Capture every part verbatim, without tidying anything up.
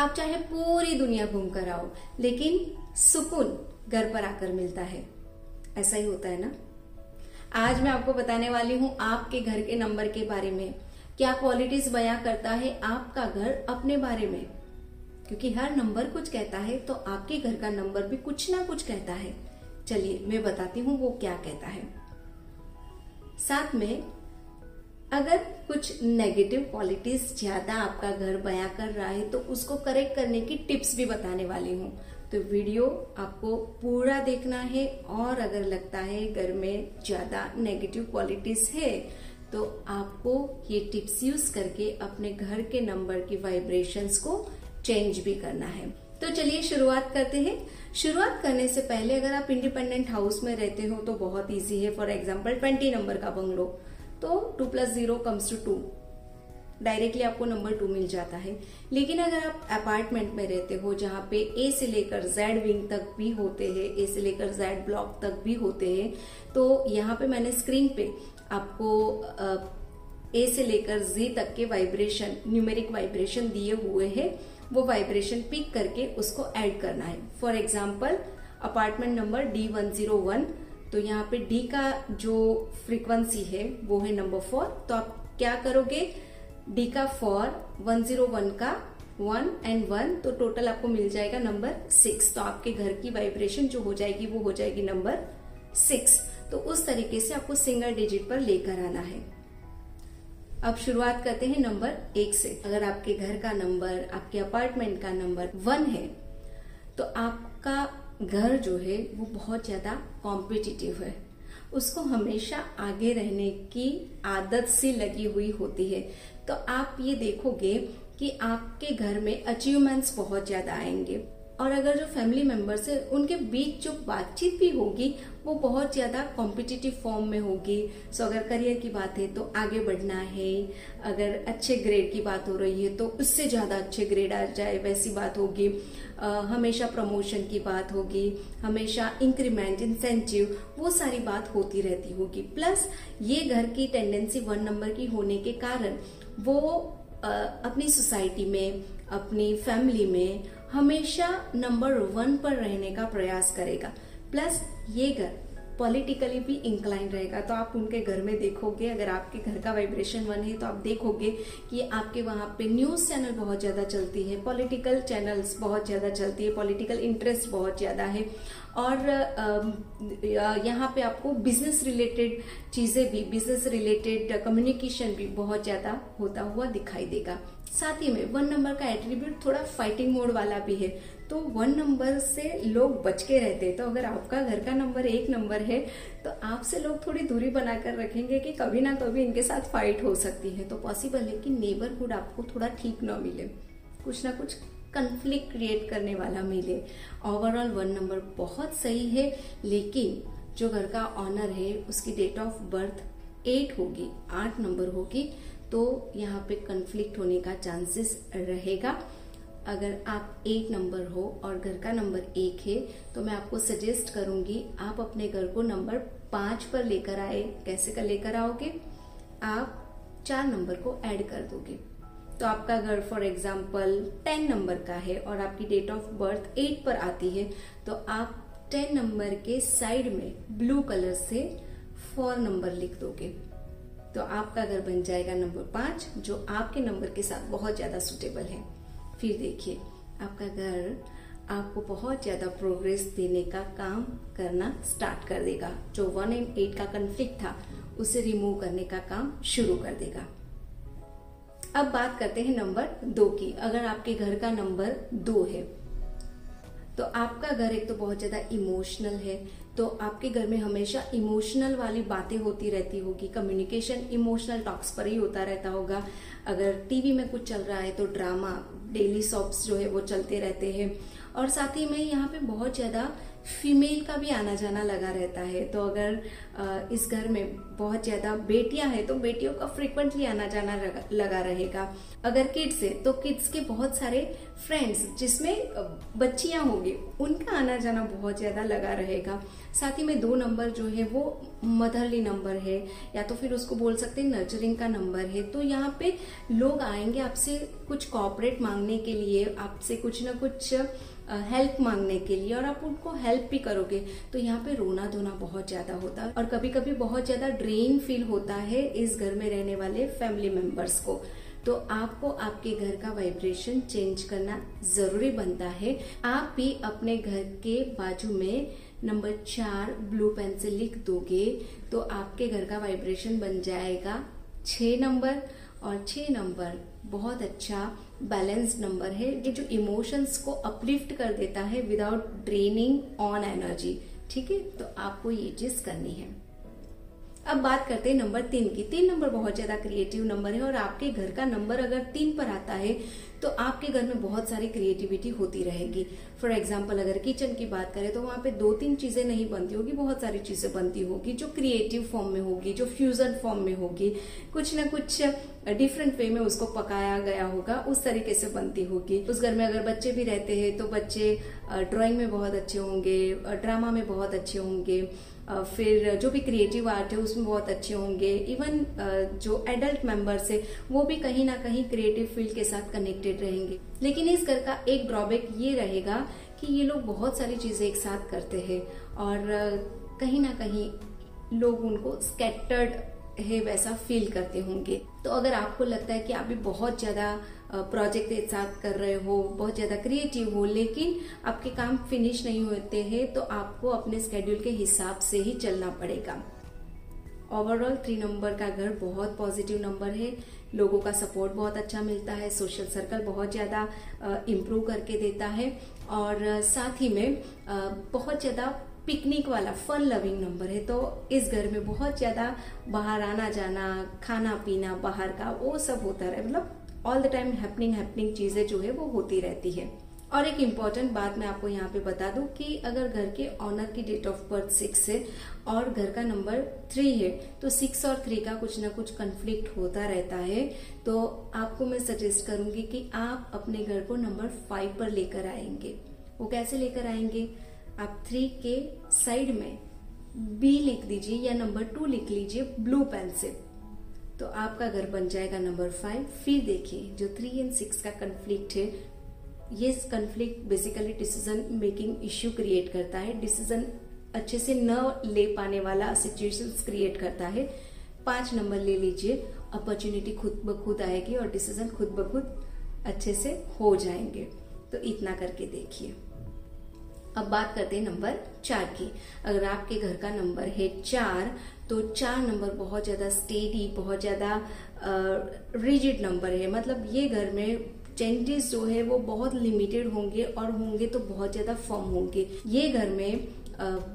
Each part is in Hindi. आप चाहे पूरी दुनिया घूम कर आओ, लेकिन सुकून घर पर आकर मिलता है। ऐसा ही होता है ना। आज मैं आपको बताने वाली हूँ आपके घर के नंबर के बारे में, क्या क्वालिटीज बयां करता है आपका घर अपने बारे में, क्योंकि हर नंबर कुछ कहता है तो आपके घर का नंबर भी कुछ ना कुछ कहता है। चलिए मैं बताती हूँ वो क्या कहता है। साथ में अगर कुछ नेगेटिव क्वालिटीज ज्यादा आपका घर बयां कर रहा है तो उसको करेक्ट करने की टिप्स भी बताने वाली हूँ। तो वीडियो आपको पूरा देखना है, और अगर लगता है घर में ज्यादा नेगेटिव क्वालिटीज है तो आपको ये टिप्स यूज करके अपने घर के नंबर की वाइब्रेशंस को चेंज भी करना है। तो चलिए शुरुआत करते हैं। शुरुआत करने से पहले अगर आप इंडिपेंडेंट हाउस में रहते हो तो बहुत इजी है। फॉर एग्जांपल बीस नंबर का बंगलो, तो two plus zero comes to two, directly आपको नंबर टू मिल जाता है। लेकिन अगर आप अपार्टमेंट में रहते हो जहाँ पे ए से लेकर जेड विंग तक भी होते हैं, ए से लेकर जेड ब्लॉक तक भी होते हैं, तो यहाँ पे मैंने स्क्रीन पे आपको ए से लेकर जी तक के वाइब्रेशन, न्यूमेरिक वाइब्रेशन दिए हुए हैं। वो वाइब्रेशन पिक करके उसको ऐड करना है। For example apartment number D one zero one, तो यहाँ पे डी का जो फ्रीक्वेंसी है वो है नंबर फोर। तो आप क्या करोगे, डी का फोर, वन जीरो वन का वन एंड वन, तो टोटल आपको मिल जाएगा नंबर सिक्स। तो आपके घर की वाइब्रेशन जो हो जाएगी वो हो जाएगी नंबर सिक्स। तो उस तरीके से आपको सिंगल डिजिट पर लेकर आना है। अब शुरुआत करते हैं नंबर एक से। अगर आपके घर का नंबर, आपके अपार्टमेंट का नंबर वन है तो आपका घर जो है वो बहुत ज्यादा कॉम्पिटिटिव है। उसको हमेशा आगे रहने की आदत सी लगी हुई होती है। तो आप ये देखोगे कि आपके घर में अचीवमेंट्स बहुत ज्यादा आएंगे, और अगर जो फैमिली मेंबर्स है उनके बीच जो बातचीत भी होगी वो बहुत ज़्यादा कॉम्पिटिटिव फॉर्म में होगी। सो अगर करियर की बात है तो आगे बढ़ना है, अगर अच्छे ग्रेड की बात हो रही है तो उससे ज़्यादा अच्छे ग्रेड आ जाए वैसी बात होगी। आ, हमेशा प्रमोशन की बात होगी, हमेशा इंक्रीमेंट, इंसेंटिव, वो सारी बात होती रहती होगी। प्लस ये घर की टेंडेंसी वन नंबर की होने के कारण वो आ, अपनी सोसाइटी में, अपनी फैमिली में हमेशा नंबर वन पर रहने का प्रयास करेगा। प्लस ये घर पॉलिटिकली भी इंक्लाइन रहेगा। तो आप उनके घर में देखोगे, अगर आपके घर का वाइब्रेशन वन है तो आप देखोगे कि आपके वहाँ पे न्यूज़ चैनल बहुत ज़्यादा चलती है, पॉलिटिकल चैनल्स बहुत ज़्यादा चलती है, पॉलिटिकल इंटरेस्ट बहुत ज़्यादा है, और यहाँ पे आपको बिजनेस रिलेटेड चीज़ें भी, बिजनेस रिलेटेड कम्युनिकेशन भी बहुत ज़्यादा होता हुआ दिखाई देगा। साथ ही में वन नंबर का एट्रीब्यूट थोड़ा फाइटिंग मोड वाला भी है, तो वन नंबर से लोग बच के रहते हैं। तो अगर आपका घर का नंबर एक नंबर है तो आपसे लोग थोड़ी दूरी बनाकर रखेंगे कि कभी ना कभी इनके साथ फाइट हो सकती है। तो पॉसिबल है कि नेबरहुड आपको थोड़ा ठीक ना मिले, कुछ ना कुछ कन्फ्लिक्ट क्रिएट करने वाला मिले। ओवरऑल वन नंबर बहुत सही है, लेकिन जो घर का ऑनर है उसकी डेट ऑफ बर्थ एट होगी, आठ नंबर होगी, तो यहाँ पे कन्फ्लिक्ट होने का चांसेस रहेगा। अगर आप एक नंबर हो और घर का नंबर एक है तो मैं आपको सजेस्ट करूंगी आप अपने घर को नंबर पाँच पर लेकर आए। कैसे कर लेकर आओगे, आप चार नंबर को ऐड कर दोगे। तो आपका घर फॉर एग्जांपल टेन नंबर का है और आपकी डेट ऑफ बर्थ एट पर आती है, तो आप टेन नंबर के साइड में ब्लू कलर से फोर नंबर लिख दोगे, तो आपका घर बन जाएगा नंबर पाँच, जो आपके नंबर के साथ बहुत ज़्यादा सूटेबल है। फिर देखिए आपका घर आपको बहुत ज़्यादा प्रोग्रेस देने का काम करना स्टार्ट कर देगा। जो वन एंड एट का कन्फ्लिक्ट था उसे रिमूव करने का काम शुरू कर देगा। अब बात करते हैं नंबर दो की। अगर आपके घर का नंबर दो है तो आपका घर एक तो बहुत ज़्यादा इमोशनल है, तो आपके घर में हमेशा इमोशनल वाली बातें होती रहती होगी, कम्युनिकेशन इमोशनल टॉक्स पर ही होता रहता होगा। अगर टीवी में कुछ चल रहा है तो ड्रामा, डेली सॉप्स जो है वो चलते रहते हैं, और साथ ही में यहाँ पे बहुत ज़्यादा फीमेल का भी आना जाना लगा रहता है। तो अगर इस घर में बहुत ज़्यादा बेटियां हैं तो बेटियों का फ्रिक्वेंटली आना जाना लगा रहेगा। अगर किड्स है तो किड्स के बहुत सारे फ्रेंड्स जिसमें बच्चियां होंगी उनका आना जाना बहुत ज़्यादा लगा रहेगा। साथ ही में दो नंबर जो है वो मदरली नंबर है, या तो फिर उसको बोल सकते हैं नर्चरिंग का नंबर है, तो यहाँ पे लोग आएंगे आपसे कुछ कॉपरेट मांगने के लिए, आपसे कुछ ना कुछ हेल्प मांगने के लिए, और आप उनको हेल्प भी करोगे तो यहाँ पे रोना धोना बहुत ज़्यादा होता है और कभी कभी बहुत ज़्यादा ड्रेन फील होता है इस घर में रहने वाले फैमिली मेम्बर्स को। तो आपको आपके घर का वाइब्रेशन चेंज करना ज़रूरी बनता है। आप भी अपने घर के बाजू में नंबर चार ब्लू पेन से लिख दोगे तो आपके घर का वाइब्रेशन बन जाएगा छः नंबर, और छः नंबर बहुत अच्छा बैलेंस नंबर है ये जो इमोशंस को अपलिफ्ट कर देता है विदाउट ड्रेनिंग ऑन एनर्जी। ठीक है, तो आपको ये चीज करनी है। अब बात करते हैं नंबर तीन की। तीन नंबर बहुत ज्यादा क्रिएटिव नंबर है और आपके घर का नंबर अगर तीन पर आता है तो आपके घर में बहुत सारी क्रिएटिविटी होती रहेगी। फॉर एग्जाम्पल अगर किचन की बात करें तो वहाँ पे दो तीन चीजें नहीं बनती होगी, बहुत सारी चीजें बनती होगी जो क्रिएटिव फॉर्म में होगी, जो फ्यूजन फॉर्म में होगी, कुछ ना कुछ डिफरेंट वे में उसको पकाया गया होगा, उस तरीके से बनती होगी। उस घर में अगर बच्चे भी रहते हैं तो बच्चे ड्राइंग में बहुत अच्छे होंगे, ड्रामा में बहुत अच्छे होंगे, फिर जो भी क्रिएटिव आर्ट है उसमें बहुत अच्छे होंगे। इवन जो एडल्ट मेंबर्स है वो भी कहीं ना कहीं क्रिएटिव फील्ड के साथ कनेक्टेड रहेंगे। लेकिन इस घर का एक ड्रॉबैक ये रहेगा कि ये लोग बहुत सारी चीजें एक साथ करते हैं और कहीं ना कहीं लोग उनको स्कैटर्ड है वैसा फील करते होंगे। तो अगर आपको लगता है कि आप भी बहुत ज़्यादा प्रोजेक्ट एक साथ कर रहे हो, बहुत ज़्यादा क्रिएटिव हो, लेकिन आपके काम फिनिश नहीं होते हैं तो आपको अपने स्केड्यूल के हिसाब से ही चलना पड़ेगा। ओवरऑल थ्री नंबर का घर बहुत पॉजिटिव नंबर है, लोगों का सपोर्ट बहुत अच्छा मिलता है, सोशल सर्कल बहुत ज़्यादा इम्प्रूव करके देता है और साथ ही में बहुत ज़्यादा पिकनिक वाला फन लविंग नंबर है। तो इस घर में बहुत ज़्यादा बाहर आना जाना, खाना पीना बाहर का, वो सब होता रहे, मतलब all the time happening happening चीज़ें जो है वो होती रहती है। और एक इम्पॉर्टेंट बात मैं आपको यहाँ पे बता दूँ कि अगर घर के ऑनर की डेट ऑफ बर्थ सिक्स है और घर का नंबर थ्री है तो सिक्स और थ्री का कुछ ना कुछ कन्फ्लिक्ट होता रहता है। तो आपको मैं सजेस्ट करूँगी कि आप अपने घर को नंबर फाइव पर लेकर आएंगे। वो कैसे लेकर आएंगे? आप थ्री के साइड में बी लिख दीजिए या नंबर टू लिख लीजिए ब्लू पेन से, तो आपका घर बन जाएगा नंबर फाइव। फिर देखिए जो थ्री एंड सिक्स का कन्फ्लिक्ट है, ये conflict basically decision making issue create करता है, डिसीजन अच्छे से न ले पाने वाला सिचुएशंस क्रिएट करता है। पांच नंबर ले लीजिए, अपॉर्चुनिटी खुद ब खुद आएगी और डिसीजन खुद ब खुद अच्छे से हो जाएंगे। तो इतना करके देखिए। अब बात करते हैं नंबर चार की। अगर आपके घर का नंबर है चार तो चार नंबर बहुत ज़्यादा स्टेडी, बहुत ज़्यादा रिजिड नंबर है, मतलब ये घर में चेंजेस जो है वो बहुत लिमिटेड होंगे और होंगे तो बहुत ज़्यादा फॉर्म होंगे। ये घर में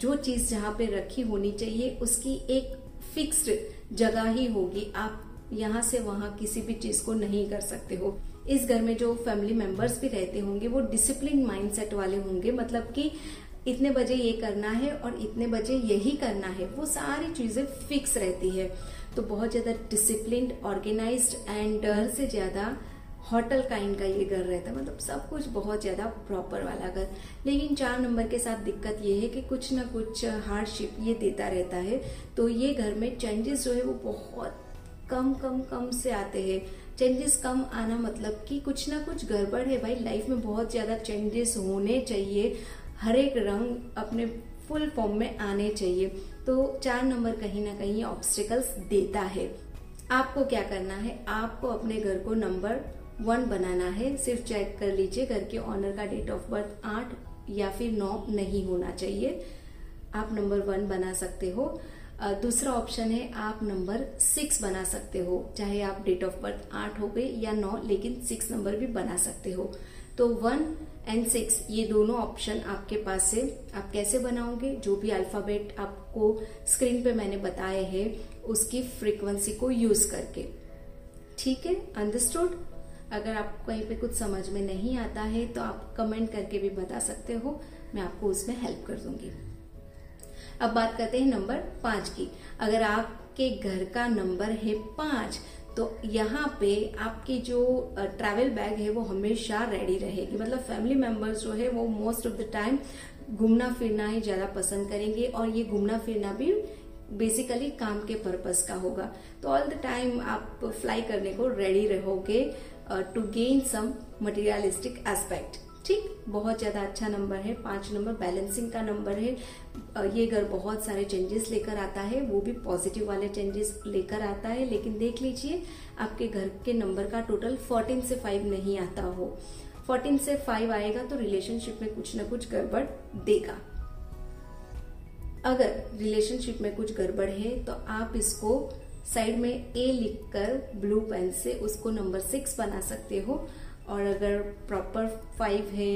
जो चीज़ जहाँ पे रखी होनी चाहिए उसकी एक फिक्स्ड जगह ही होगी, आप यहाँ से वहाँ किसी भी चीज़ को नहीं कर सकते हो। इस घर में जो फैमिली मेंबर्स भी रहते होंगे वो डिसिप्लिन माइंडसेट वाले होंगे, मतलब कि इतने बजे ये करना है और इतने बजे यही करना है, वो सारी चीज़ें फिक्स रहती है। तो बहुत ज़्यादा डिसिप्लिन, ऑर्गेनाइज्ड एंड डर से ज़्यादा होटल काइंड का ये घर रहता है, मतलब सब कुछ बहुत ज़्यादा प्रॉपर वाला घर। लेकिन चार नंबर के साथ दिक्कत ये है कि कुछ ना कुछ हार्डशिप ये देता रहता है। तो ये घर में चेंजेस जो है वो बहुत कम कम कम से आते हैं। चेंजेस कम आना मतलब कि कुछ ना कुछ गड़बड़ है भाई, लाइफ में बहुत ज़्यादा चेंजेस होने चाहिए, हर एक रंग अपने फुल फॉर्म में आने चाहिए। तो चार नंबर कहीं ना कहीं ऑब्स्टिकल्स देता है। आपको क्या करना है? आपको अपने घर को नंबर वन बनाना है। सिर्फ चेक कर लीजिए, घर के ऑनर का डेट ऑफ बर्थ आठ या फिर नौ नहीं होना चाहिए, आप नंबर वन बना सकते हो। दूसरा ऑप्शन है आप नंबर सिक्स बना सकते हो, चाहे आप डेट ऑफ बर्थ आठ हो गए या नौ, लेकिन सिक्स नंबर भी बना सकते हो। तो वन एंड सिक्स ये दोनों ऑप्शन आपके पास है। आप कैसे बनाओगे? जो भी अल्फाबेट आपको स्क्रीन पे मैंने बताए हैं उसकी फ्रीक्वेंसी को यूज करके। ठीक है, अंडरस्टूड? अगर आपको कहीं पे कुछ समझ में नहीं आता है तो आप कमेंट करके भी बता सकते हो, मैं आपको उसमें हेल्प कर दूंगी। अब बात करते हैं नंबर पाँच की। अगर आपके घर का नंबर है पाँच तो यहाँ पे आपकी जो ट्रैवल बैग है वो हमेशा रेडी रहेगी, मतलब फैमिली मेंबर्स जो है वो मोस्ट ऑफ द टाइम घूमना फिरना ही ज़्यादा पसंद करेंगे और ये घूमना फिरना भी बेसिकली काम के पर्पस का होगा। तो ऑल द टाइम आप फ्लाई करने को रेडी रहोगे, to gain some materialistic aspect. ठीक, बहुत ज़्यादा अच्छा नंबर है। पाँच नंबर बैलेंसिंग का नंबर है। ये घर बहुत सारे चेंजेस लेकर आता है, वो भी पॉजिटिव वाले चेंजेस लेकर आता है, लेकिन देख लीजिए आपके घर के नंबर का टोटल फोर्टीन से फाइव नहीं आता हो। फोर्टीन से फाइव आएगा तो रिलेशनशिप में कुछ ना कुछ गड़बड़ देगा। अगर रिलेशनशिप में कुछ गड़बड़ है तो आप इसको साइड में ए लिखकर ब्लू पेन से उसको नंबर सिक्स बना सकते हो। और अगर प्रॉपर फाइव है,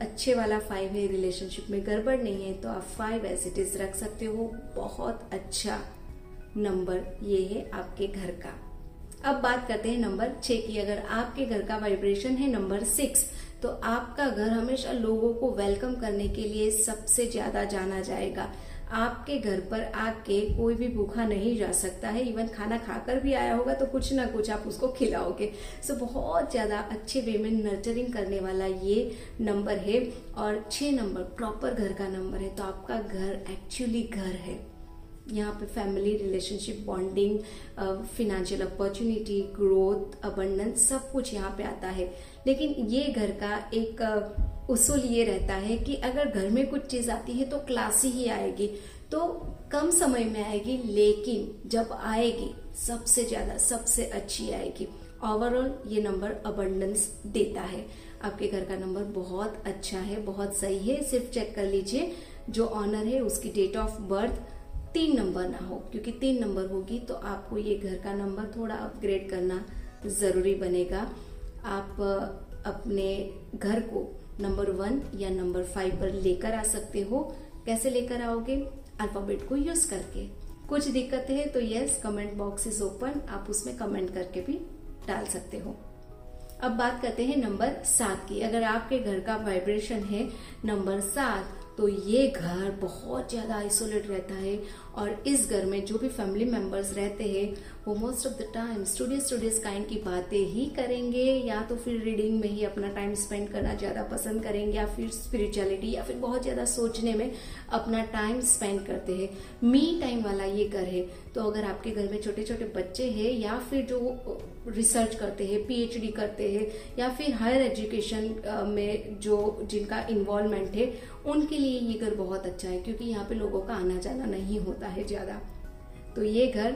अच्छे वाला फाइव है, रिलेशनशिप में गड़बड़ नहीं है, तो आप फाइव एज इट इज रख सकते हो। बहुत अच्छा नंबर ये है आपके घर का। अब बात करते हैं नंबर छः की। अगर आपके घर का वाइब्रेशन है नंबर सिक्स, तो आपका घर हमेशा लोगों को वेलकम करने के लिए सबसे ज़्यादा जाना जाएगा। आपके घर पर आके कोई भी भूखा नहीं जा सकता है। इवन खाना खाकर भी आया होगा तो कुछ ना कुछ आप उसको खिलाओगे। सो so, बहुत ज़्यादा अच्छे वे में नर्चरिंग करने वाला ये नंबर है। और छः नंबर प्रॉपर घर का नंबर है, तो आपका घर एक्चुअली घर है। यहाँ पे family, relationship, bonding, financial opportunity, growth, abundance, सब कुछ यहाँ पे आता है। लेकिन ये घर का एक उसूल ये रहता है कि अगर घर में कुछ चीज़ आती है तो क्लासी ही आएगी, तो कम समय में आएगी, लेकिन जब आएगी सबसे ज़्यादा सबसे अच्छी आएगी। ओवरऑल ये नंबर अबंडेंस देता है। आपके घर का नंबर बहुत अच्छा है, बहुत सही है। सिर्फ चेक कर लीजिए जो ऑनर है उसकी डेट ऑफ बर्थ तीन नंबर ना हो, क्योंकि तीन नंबर होगी तो आपको ये घर का नंबर थोड़ा अपग्रेड करना ज़रूरी बनेगा। आप अपने घर को नंबर वन या नंबर फाइव पर लेकर आ सकते हो। कैसे लेकर आओगे? अल्फ़ाबेट को यूज़ करके। कुछ दिक्कतें हैं तो yes, comment box is open, आप उसमें कमेंट करके भी डाल सकते हो। अब बात करते हैं नंबर सात की। अगर आपके घर का वाइब्रेशन है नंबर सात, तो ये घर बहुत ज़्यादा आइसोलेट रहता है। और इस घर में जो भी फैमिली मेम्बर्स रहते हैं वो most of the time studious studious kind की बातें ही करेंगे, या तो फिर रीडिंग में ही अपना टाइम स्पेंड करना ज़्यादा पसंद करेंगे, या फिर स्पिरिचुअलिटी, या फिर बहुत ज़्यादा सोचने में अपना टाइम स्पेंड करते हैं। मी टाइम वाला ये घर है। तो अगर आपके घर में छोटे छोटे बच्चे हैं, या फिर जो रिसर्च करते हैं, पी एच डी करते हैं, या फिर हायर एजुकेशन में जो जिनका इन्वॉल्वमेंट है, उनके लिए ये घर बहुत अच्छा है, क्योंकि यहाँ पे लोगों का आना जाना नहीं होता है ज़्यादा। तो ये घर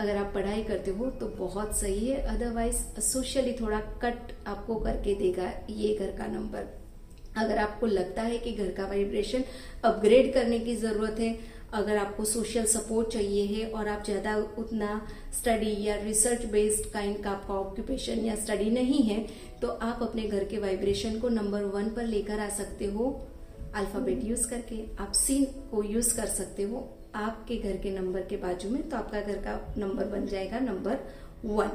अगर आप पढ़ाई करते हो तो बहुत सही है, अदरवाइज सोशली थोड़ा कट आपको करके देगा ये घर का नंबर। अगर आपको लगता है कि घर का वाइब्रेशन अपग्रेड करने की ज़रूरत है, अगर आपको सोशल सपोर्ट चाहिए है और आप ज़्यादा उतना स्टडी या रिसर्च बेस्ड काइंड का आपका ऑक्यूपेशन या स्टडी नहीं है, तो आप अपने घर के वाइब्रेशन को नंबर वन पर लेकर आ सकते हो। अल्फ़ाबेट यूज़ करके आप सी को यूज़ कर सकते हो आपके घर के नंबर के बाजू में, तो आपका घर का नंबर बन जाएगा नंबर वन।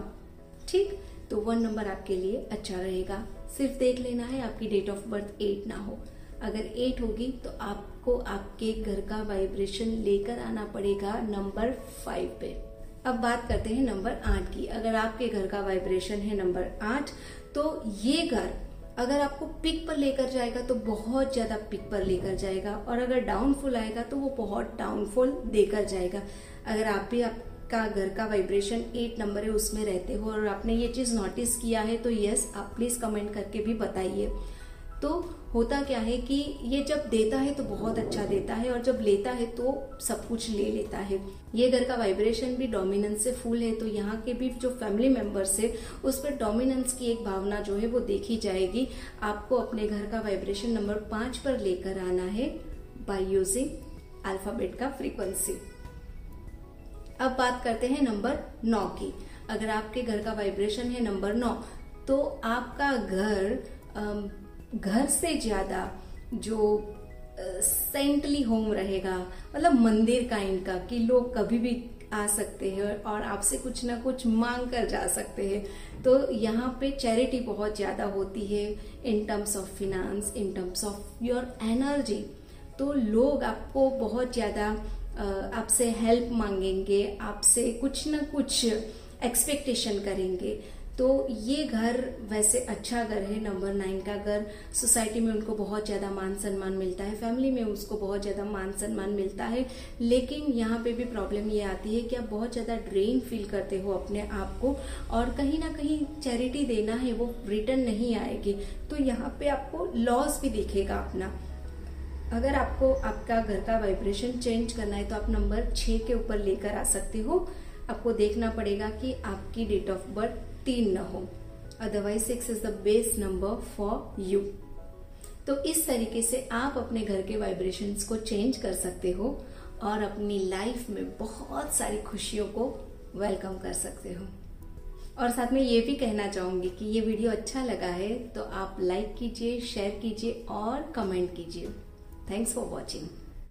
ठीक, तो वन नंबर आपके लिए अच्छा रहेगा। सिर्फ देख लेना है आपकी डेट ऑफ बर्थ एट ना हो। अगर एट होगी तो आपको आपके घर का वाइब्रेशन लेकर आना पड़ेगा नंबर फाइव पे। अब बात करते हैं नंबर आठ की। अगर आपके घर का वाइब्रेशन है नंबर आठ, तो ये घर अगर आपको पिक पर लेकर जाएगा तो बहुत ज़्यादा पिक पर लेकर जाएगा, और अगर डाउनफॉल आएगा तो वो बहुत डाउनफॉल देकर जाएगा। अगर आप भी आपका घर का वाइब्रेशन एट नंबर है उसमें रहते हो और आपने ये चीज़ नोटिस किया है, तो यस आप प्लीज़ कमेंट करके भी बताइए। तो होता क्या है कि ये जब देता है तो बहुत अच्छा देता है, और जब लेता है तो सब कुछ ले लेता है। ये घर का वाइब्रेशन भी डोमिनेंस से फुल है, तो यहाँ के भी जो फैमिली मेम्बर्स है उस पर डोमिनेंस की एक भावना जो है वो देखी जाएगी। आपको अपने घर का वाइब्रेशन नंबर पाँच पर लेकर आना है बाय यूजिंग अल्फ़ाबेट का फ्रीक्वेंसी। अब बात करते हैं नंबर नौ की। अगर आपके घर का वाइब्रेशन है नंबर नौ, तो आपका घर अम, घर से ज़्यादा जो सेंटली होम रहेगा, मतलब मंदिर का इनका कि लोग कभी भी आ सकते हैं और आपसे कुछ ना कुछ मांग कर जा सकते हैं। तो यहाँ पे चैरिटी बहुत ज़्यादा होती है in terms of finance, in terms of your energy. तो लोग आपको बहुत ज़्यादा आपसे हेल्प मांगेंगे, आपसे कुछ ना कुछ एक्सपेक्टेशन करेंगे। तो ये घर वैसे अच्छा घर है, नंबर नाइन का घर। सोसाइटी में उनको बहुत ज़्यादा मान सम्मान मिलता है, फैमिली में उसको बहुत ज़्यादा मान सम्मान मिलता है। लेकिन यहाँ पे भी प्रॉब्लम ये आती है कि आप बहुत ज़्यादा ड्रेन फील करते हो अपने आप को, और कहीं ना कहीं चैरिटी देना है वो रिटर्न नहीं आएगी, तो यहाँ पे आपको लॉस भी दिखेगा अपना। अगर आपको आपका घर का वाइब्रेशन चेंज करना है तो आप नंबर छः के ऊपर लेकर आ सकते हो। आपको देखना पड़ेगा कि आपकी डेट ऑफ बर्थ तीन ना हो, otherwise six is the best number for you. तो इस तरीके से आप अपने घर के वाइब्रेशंस को चेंज कर सकते हो और अपनी लाइफ में बहुत सारी खुशियों को वेलकम कर सकते हो। और साथ में ये भी कहना चाहूँगी कि ये वीडियो अच्छा लगा है तो आप लाइक कीजिए, शेयर कीजिए और कमेंट कीजिए। Thanks for watching.